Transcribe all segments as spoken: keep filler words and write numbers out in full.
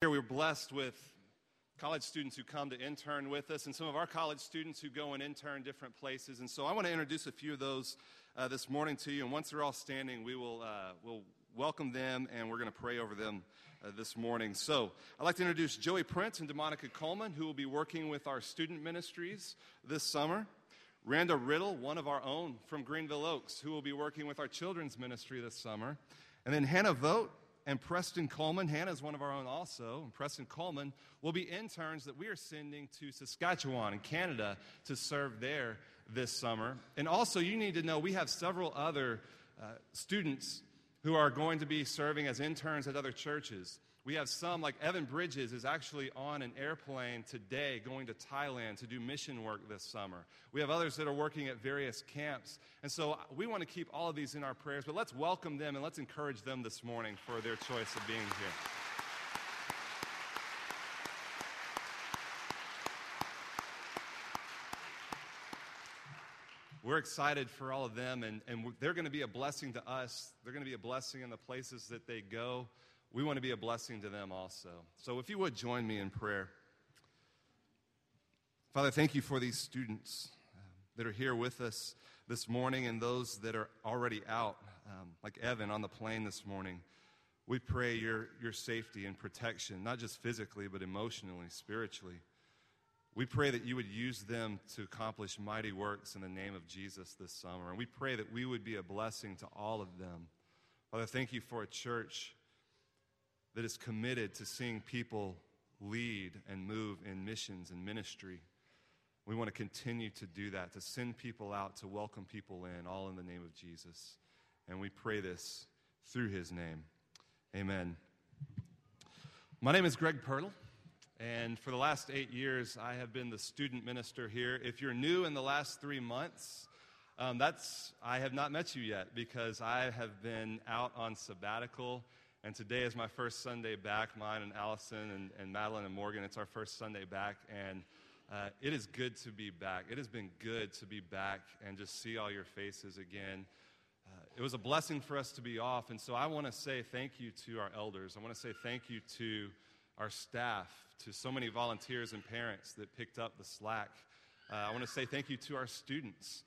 Here we're blessed with college students who come to intern with us and some of our college students who go and intern different places. And so I want to introduce a few of those uh, this morning to you. And once they're all standing, we will uh, we'll welcome them and we're going to pray over them uh, this morning. So I'd like to introduce Joey Prince and Demonica Coleman, who will be working with our student ministries this summer. Randa Riddle, one of our own from Greenville Oaks, who will be working with our children's ministry this summer. And then Hannah Vogt and Preston Coleman. Hannah's one of our own also, and Preston Coleman will be interns that we are sending to Saskatchewan in Canada to serve there this summer. And also, you need to know we have several other uh, students who are going to be serving as interns at other churches. We have some, like Evan Bridges is actually on an airplane today going to Thailand to do mission work this summer. We have others that are working at various camps. And so we want to keep all of these in our prayers, but let's welcome them and let's encourage them this morning for their choice of being here. We're excited for all of them, and, and they're going to be a blessing to us. They're going to be a blessing in the places that they go. We want to be a blessing to them also. So if you would join me in prayer. Father, thank you for these students um, that are here with us this morning and those that are already out, um, like Evan on the plane this morning. We pray your, your safety and protection, not just physically, but emotionally, spiritually. We pray that you would use them to accomplish mighty works in the name of Jesus this summer. And we pray that we would be a blessing to all of them. Father, thank you for a church that is committed to seeing people lead and move in missions and ministry. We want to continue to do that, to send people out, to welcome people in, all in the name of Jesus. And we pray this through his name. Amen. My name is Greg Pertle, and for the last eight years, I have been the student minister here. If you're new in the last three months, um, that's I have not met you yet because I have been out on sabbatical. And today is my first Sunday back, mine and Allison and, and Madeline and Morgan. It's our first Sunday back, and uh, it is good to be back. It has been good to be back and just see all your faces again. Uh, it was a blessing for us to be off, and so I want to say thank you to our elders. I want to say thank you to our staff, to so many volunteers and parents that picked up the slack. Uh, I want to say thank you to our students.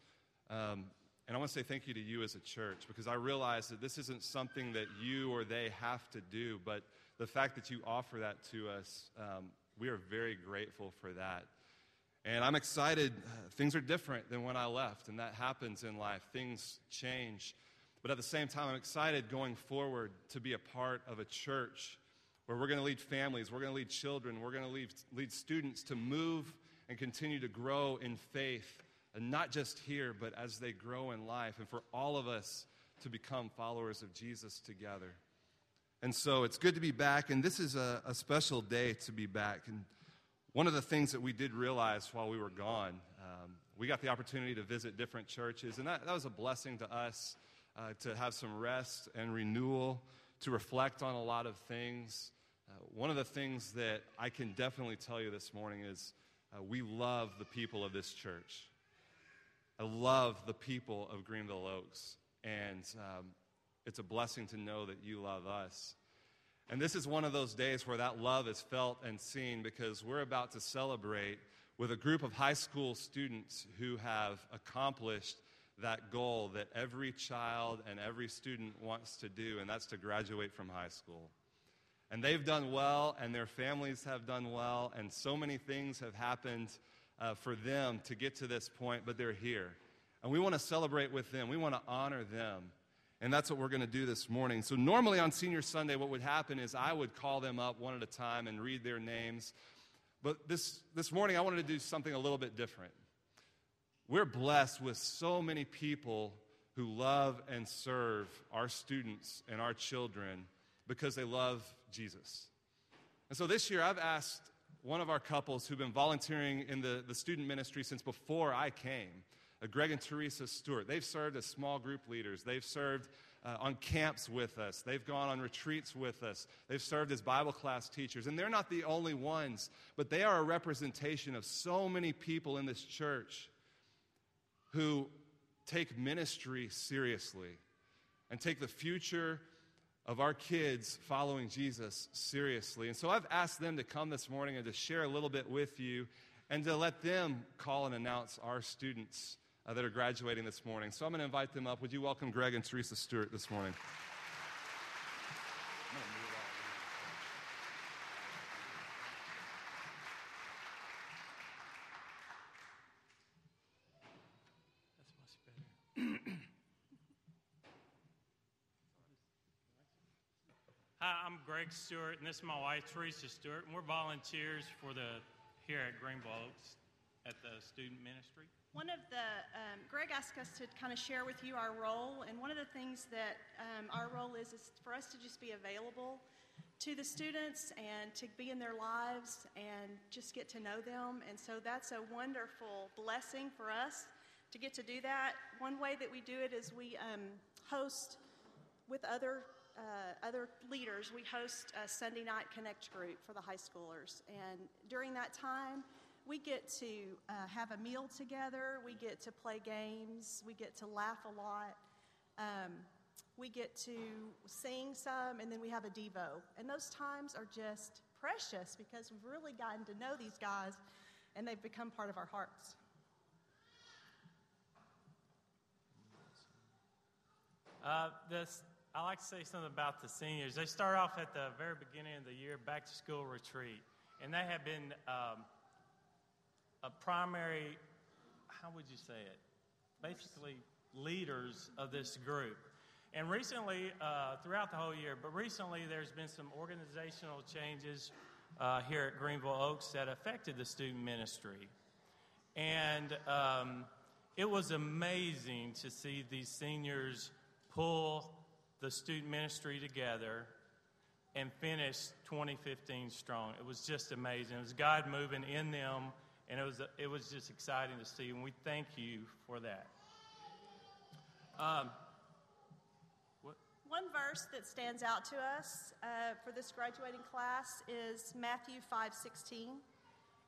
Um, And I want to say thank you to you as a church, because I realize that this isn't something that you or they have to do, but the fact that you offer that to us, um, we are very grateful for that. And I'm excited. Things are different than when I left, and that happens in life. Things change. But at the same time, I'm excited going forward to be a part of a church where we're going to lead families, we're going to lead children, we're going to lead, lead students to move and continue to grow in faith. And not just here, but as they grow in life, and for all of us to become followers of Jesus together. And so it's good to be back, and this is a, a special day to be back. And one of the things that we did realize while we were gone, um, we got the opportunity to visit different churches, and that, that was a blessing to us uh, to have some rest and renewal, to reflect on a lot of things. Uh, one of the things that I can definitely tell you this morning is uh, we love the people of this church. I love the people of Greenville Oaks, and um, it's a blessing to know that you love us. And this is one of those days where that love is felt and seen, because we're about to celebrate with a group of high school students who have accomplished that goal that every child and every student wants to do, and that's to graduate from high school. And they've done well, and their families have done well, and so many things have happened Uh, for them to get to this point, but they're here. And we want to celebrate with them. We want to honor them. And that's what we're going to do this morning. So normally on Senior Sunday, what would happen is I would call them up one at a time and read their names. But this, this morning, I wanted to do something a little bit different. We're blessed with so many people who love and serve our students and our children because they love Jesus. And so this year, I've asked one of our couples who've been volunteering in the, the student ministry since before I came, uh, Greg and Teresa Stewart. They've served as small group leaders. They've served uh, on camps with us. They've gone on retreats with us. They've served as Bible class teachers. And they're not the only ones, but they are a representation of so many people in this church who take ministry seriously and take the future of our kids following Jesus seriously. And so I've asked them to come this morning and to share a little bit with you and to let them call and announce our students uh, that are graduating this morning. So I'm going to invite them up. Would you welcome Greg and Teresa Stewart this morning? Greg Stewart, and this is my wife, Teresa Stewart, and we're volunteers for the here at Greenville Oaks at the student ministry. One of the, um, Greg asked us to kind of share with you our role, and one of the things that um, our role is is for us to just be available to the students and to be in their lives and just get to know them, and so that's a wonderful blessing for us to get to do that. One way that we do it is we um, host with other Uh, other leaders. We host a Sunday night connect group for the high schoolers, and during that time we get to uh, have a meal together, we get to play games, we get to laugh a lot, um, we get to sing some, and then we have a Devo, and those times are just precious because we've really gotten to know these guys and they've become part of our hearts. Uh, this I like to say something about the seniors. They start off at the very beginning of the year, back to school retreat, and they have been um, a primary, how would you say it, basically leaders of this group. And recently, uh, throughout the whole year, but recently there's been some organizational changes uh, here at Greenville Oaks that affected the student ministry. And um, it was amazing to see these seniors pull the student ministry together and finished twenty fifteen strong. It was just amazing. It was God moving in them, and it was it was just exciting to see, and we thank you for that. Um, what? One verse that stands out to us uh, for this graduating class is Matthew five sixteen.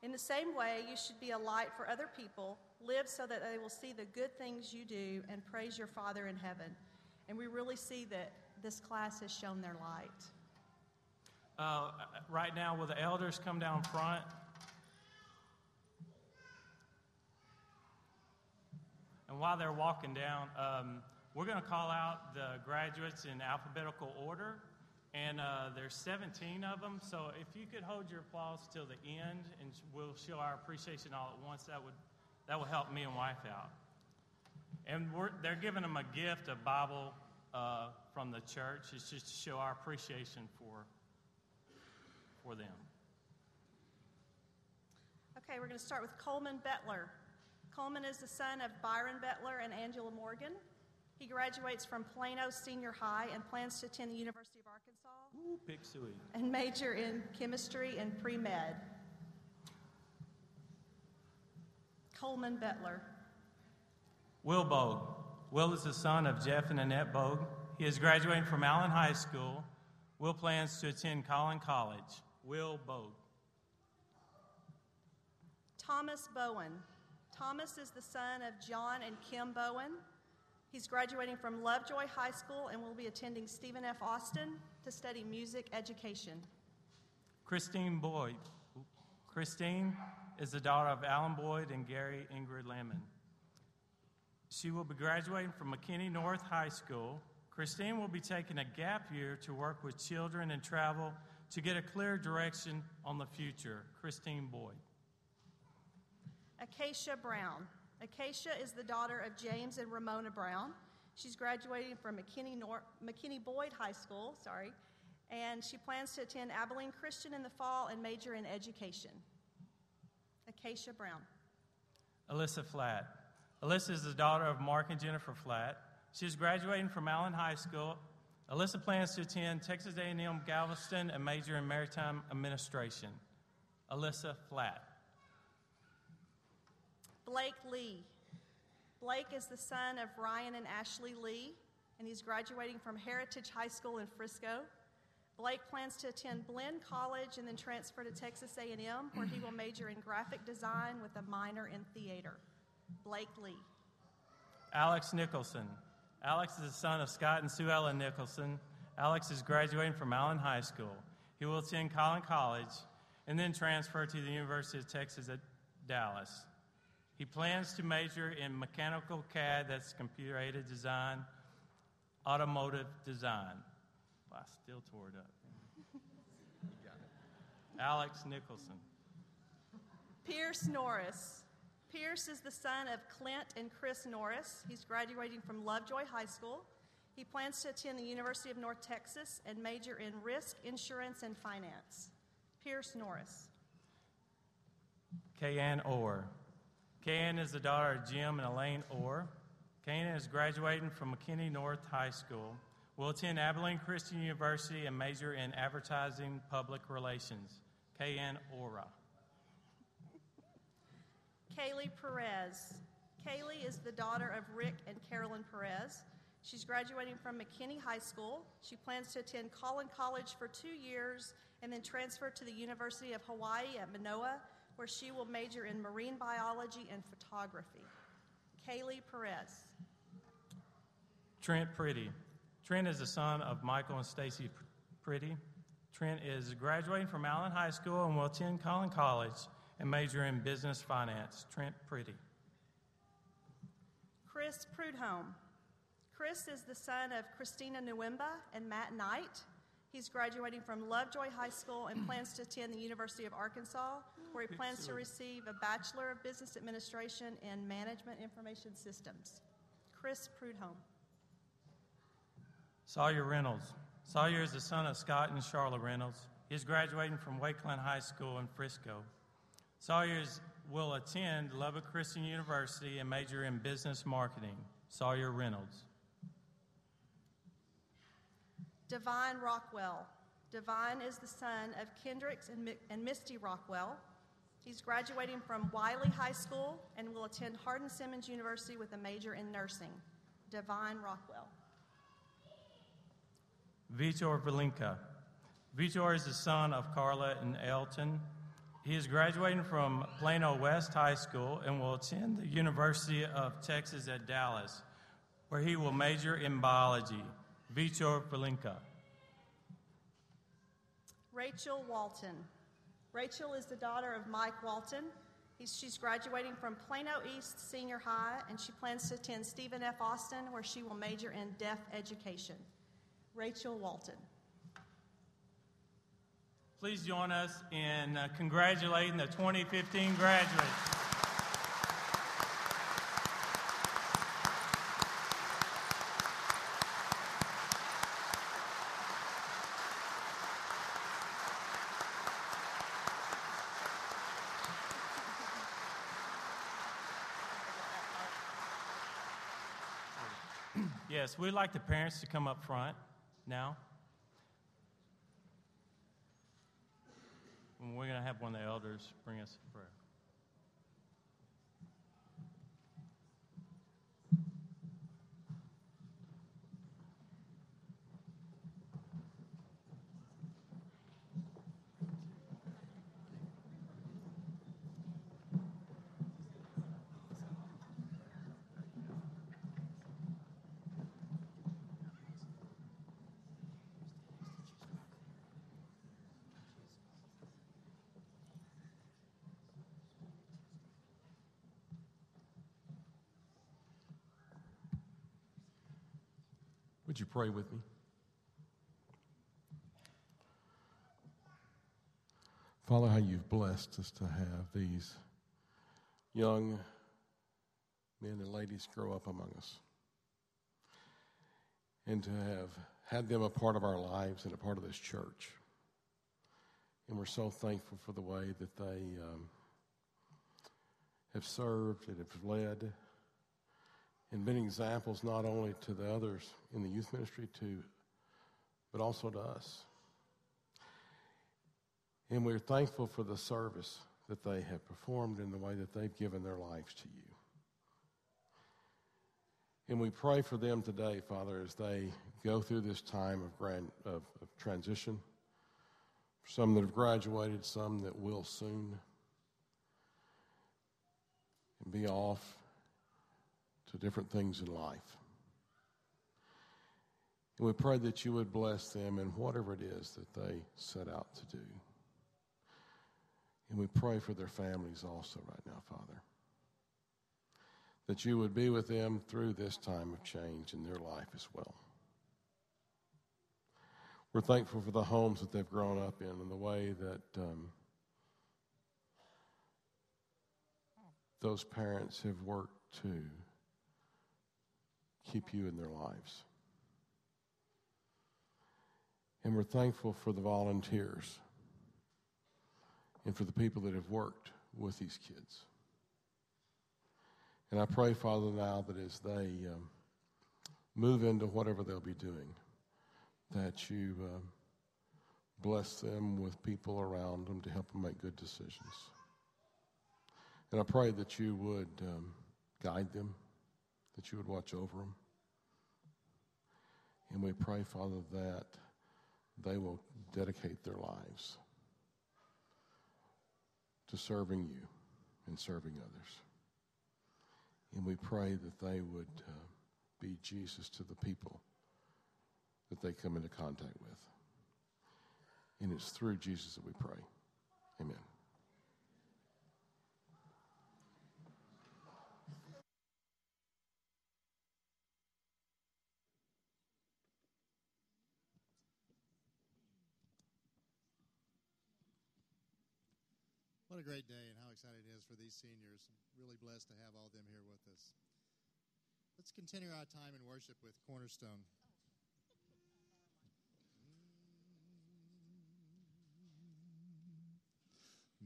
In the same way, you should be a light for other people. Live so that they will see the good things you do and praise your Father in heaven. And we really see that this class has shown their light. Uh, right now, will the elders come down front? And while they're walking down, um, we're going to call out the graduates in alphabetical order. And uh, there's seventeen of them. So if you could hold your applause till the end, and we'll show our appreciation all at once, that would, that would help me and wife out. And we're, they're giving them a gift, a Bible uh, from the church. It's just to show our appreciation for, for them. Okay, we're going to start with Coleman Bettler. Coleman is the son of Byron Bettler and Angela Morgan. He graduates from Plano Senior High and plans to attend the University of Arkansas. Ooh, pick suey. And major in chemistry and pre-med. Coleman Bettler. Will Bogue. Will is the son of Jeff and Annette Bogue. He is graduating from Allen High School. Will plans to attend Collin College. Will Bogue. Thomas Bowen. Thomas is the son of John and Kim Bowen. He's graduating from Lovejoy High School and will be attending Stephen F. Austin to study music education. Christine Boyd. Christine is the daughter of Alan Boyd and Gary Ingrid Lamon. She will be graduating from McKinney North High School. Christine will be taking a gap year to work with children and travel to get a clear direction on the future. Christine Boyd. Acacia Brown. Acacia is the daughter of James and Ramona Brown. She's graduating from McKinney, Nor- McKinney Boyd High School, sorry, and she plans to attend Abilene Christian in the fall and major in education. Acacia Brown. Alyssa Flatt. Alyssa is the daughter of Mark and Jennifer Flatt. She is graduating from Allen High School. Alyssa plans to attend Texas A and M Galveston and major in maritime administration. Alyssa Flatt. Blake Lee. Blake is the son of Ryan and Ashley Lee, and he's graduating from Heritage High School in Frisco. Blake plans to attend Blinn College and then transfer to Texas A and M, where he will major in graphic design with a minor in theater. Blake Lee. Alex Nicholson. Alex is the son of Scott and Sue Ellen Nicholson. Alex is graduating from Allen High School. He will attend Collin College and then transfer to the University of Texas at Dallas. He plans to major in mechanical C A D, that's computer-aided design, automotive design. Well, I still tore it up. You got it. Alex Nicholson. Pierce Norris. Pierce is the son of Clint and Chris Norris. He's graduating from Lovejoy High School. He plans to attend the University of North Texas and major in risk, insurance, and finance. Pierce Norris. KayAnn Orr. KayAnn is the daughter of Jim and Elaine Orr. KayAnn is graduating from McKinney North High School, will attend Abilene Christian University and major in advertising public relations. KayAnn Orr. Kaylee Perez. Kaylee is the daughter of Rick and Carolyn Perez. She's graduating from McKinney High School. She plans to attend Collin College for two years and then transfer to the University of Hawaii at Manoa, where she will major in marine biology and photography. Kaylee Perez. Trent Pretty. Trent is the son of Michael and Stacy Pretty. Trent is graduating from Allen High School and will attend Collin College and major in business finance. Trent Pretty. Chris Prudhomme. Chris is the son of Christina Nwimba and Matt Knight. He's graduating from Lovejoy High School and plans to attend the University of Arkansas, where he plans to receive a Bachelor of Business Administration in Management Information Systems. Chris Prudhomme. Sawyer Reynolds. Sawyer is the son of Scott and Charlotte Reynolds. He's graduating from Wakeland High School in Frisco. Sawyer will attend Lubbock Christian University and major in business marketing. Sawyer Reynolds. Devine Rockwell. Devine is the son of Kendricks and, Mi- and Misty Rockwell. He's graduating from Wiley High School and will attend Hardin-Simmons University with a major in nursing. Devine Rockwell. Vitor Valinka. Vitor is the son of Carla and Elton. He is graduating from Plano West High School and will attend the University of Texas at Dallas, where he will major in biology. Vitor Valinka. Rachel Walton. Rachel is the daughter of Mike Walton. He's, she's graduating from Plano East Senior High, and she plans to attend Stephen F. Austin, where she will major in deaf education. Rachel Walton. Please join us in uh, congratulating the twenty fifteen graduates. Yes, we'd like the parents to come up front now. And we're going to have one of the elders bring us a prayer. Would you pray with me? Father, how you've blessed us to have these young men and ladies grow up among us, and to have had them a part of our lives and a part of this church. And we're so thankful for the way that they um, have served and have led, and been examples not only to the others in the youth ministry too, but also to us. And we're thankful for the service that they have performed in the way that they've given their lives to you. And we pray for them today, Father, as they go through this time of, grand, of, of transition. Some that have graduated, some that will soon, and be off to different things in life. And we pray that you would bless them in whatever it is that they set out to do. And we pray for their families also right now, Father, that you would be with them through this time of change in their life as well. We're thankful for the homes that they've grown up in and the way that um, those parents have worked to keep you in their lives. And we're thankful for the volunteers and for the people that have worked with these kids. And I pray, Father, now that as they um, move into whatever they'll be doing, that you uh, bless them with people around them to help them make good decisions. And I pray that you would um, guide them, that you would watch over them. And we pray, Father, that they will dedicate their lives to serving you and serving others. And we pray that they would uh, be Jesus to the people that they come into contact with. And it's through Jesus that we pray. Amen. What a great day, and how exciting it is for these seniors. I'm really blessed to have all of them here with us. Let's continue our time in worship with Cornerstone.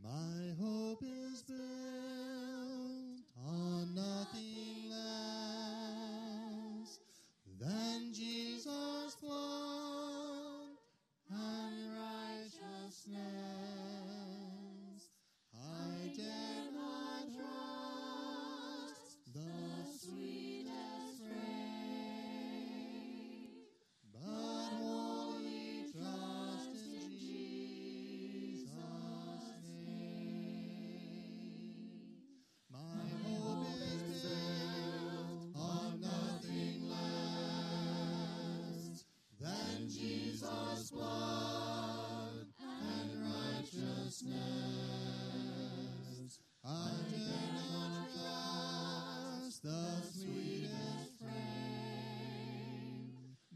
My hope is built on nothing less than Jesus' blood and righteousness. I dare not trust the sweetest rain, but I do not trust the sweetest frame,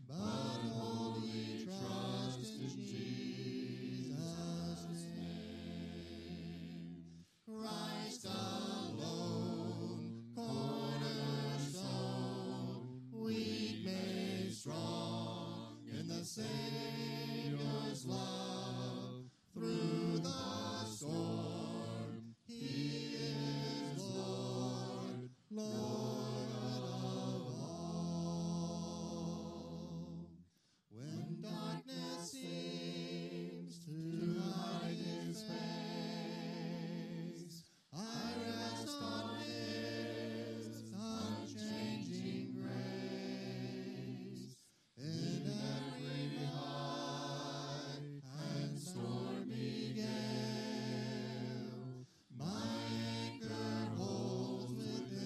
but wholly trust in Jesus' name. Christ alone, cornerstone, weak made strong in the Savior's love through the storm. Lord of all, when darkness seems to hide His face, I rest on His unchanging grace. In every high and stormy gale, my anchor holds within.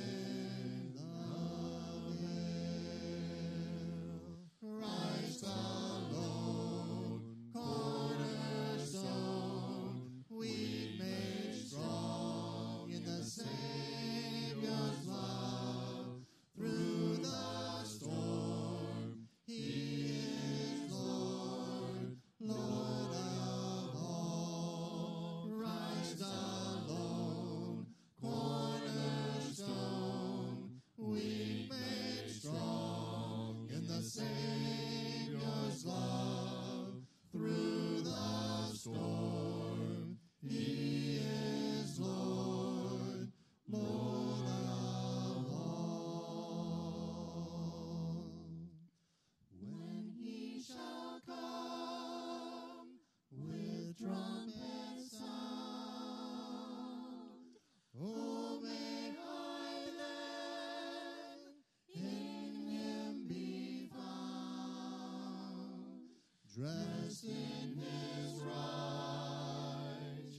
Dressed in His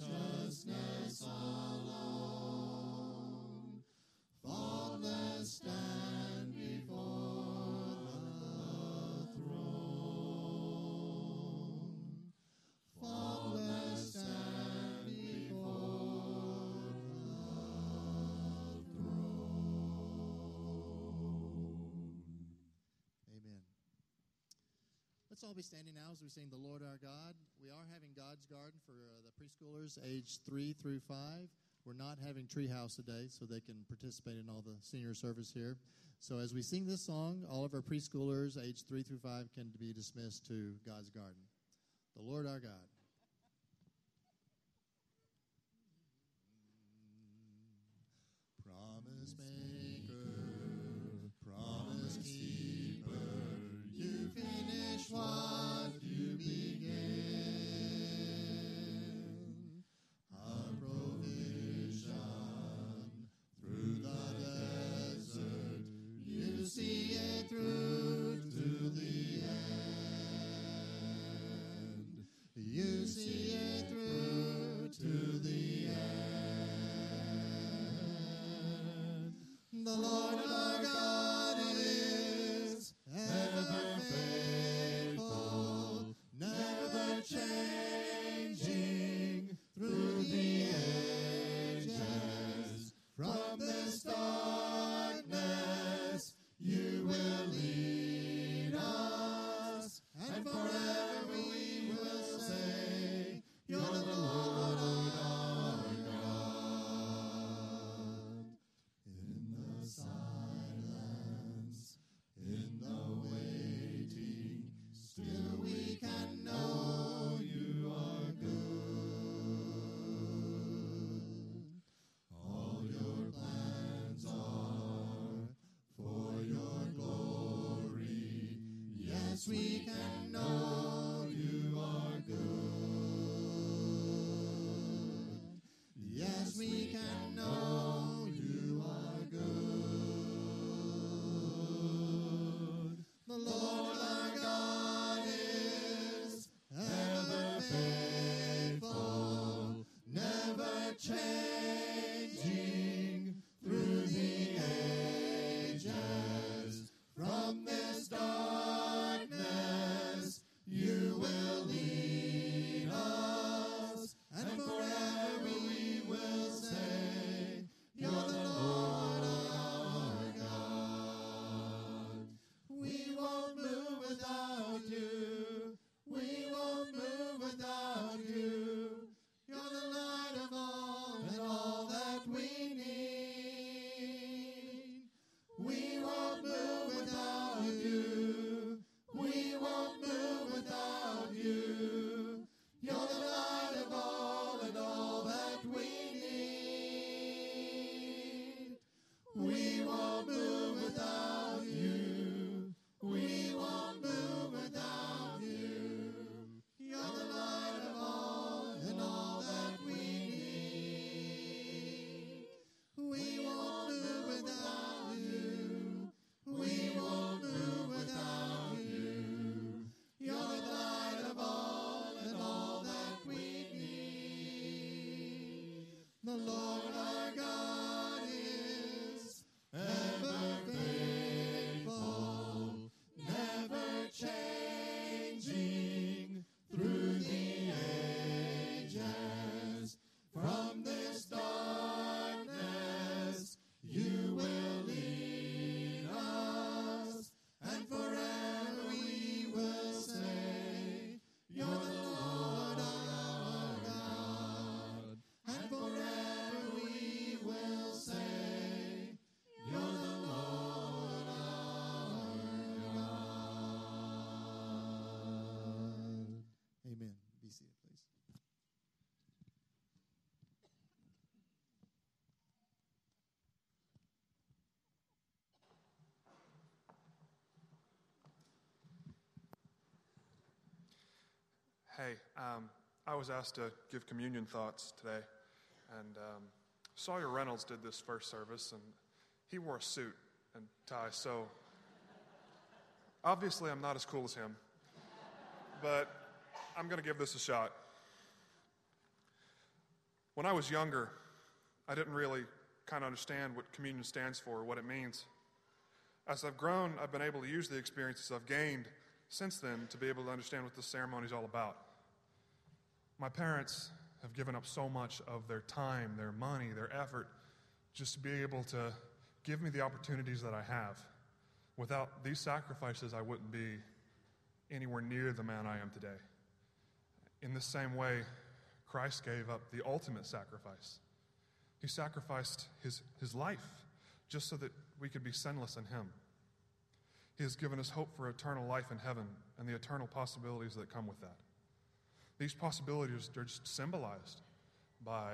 righteousness alone, faultless stand before the throne. Let's all be standing now as we sing The Lord Our God. We are having God's Garden for uh, the preschoolers age three through five. We're not having Treehouse today, so they can participate in all the senior service here. So as we sing this song, all of our preschoolers age three through five can be dismissed to God's Garden. The Lord Our God. Promise maker, promise keeper, you finish what you began. Our provision through the desert, you see it through to the end. You see it through to the end. The Lord our God is ever faithful, never changing, through the ages. From this darkness you will lead us, and forever we will say, You're the Lord our God. Silence in the waiting, still we can know you are good. All your plans are for your glory. Yes, we can know you are good. Yes, we can know you are good. The Lord our God is ever faithful, never changing, through the ages. From this darkness you will lead us, and forever we will say, You're the Lord our God. We won't move without you. We won't move without you. You're the light of all and all that we need. We won't move without you. We won't move without you. You're the light of all and all that we need. We won't move without you. We won't move without you. You're the light of all and all that we need. We won't move without you. We won't move without you. You're the light of all and all that we need. The Lord our God is ever faithful, never changing, through the ages. From this darkness you will lead us, and forever we will say, You're the Lord our God. And forever we will say, You're the Lord our God. Amen. Be seated, please. Hey, um, I was asked to give communion thoughts today, and um, Sawyer Reynolds did this first service, and he wore a suit and tie, so obviously I'm not as cool as him, but I'm going to give this a shot. When I was younger, I didn't really kind of understand what communion stands for or what it means. As I've grown, I've been able to use the experiences I've gained since then to be able to understand what this ceremony is all about. My parents have given up so much of their time, their money, their effort, just to be able to give me the opportunities that I have. Without these sacrifices, I wouldn't be anywhere near the man I am today. In the same way, Christ gave up the ultimate sacrifice. He sacrificed his, his life just so that we could be sinless in him. He has given us hope for eternal life in heaven and the eternal possibilities that come with that. These possibilities are just symbolized by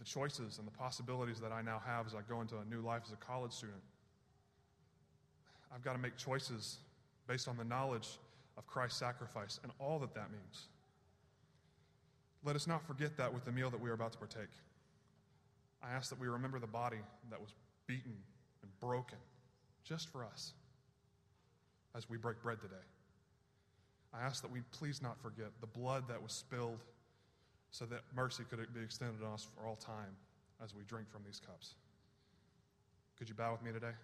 the choices and the possibilities that I now have as I go into a new life as a college student. I've got to make choices based on the knowledge of Christ's sacrifice and all that that means. Let us not forget that with the meal that we are about to partake. I ask that we remember the body that was beaten and broken just for us as we break bread today. I ask that we please not forget the blood that was spilled so that mercy could be extended to us for all time as we drink from these cups. Could you bow with me today?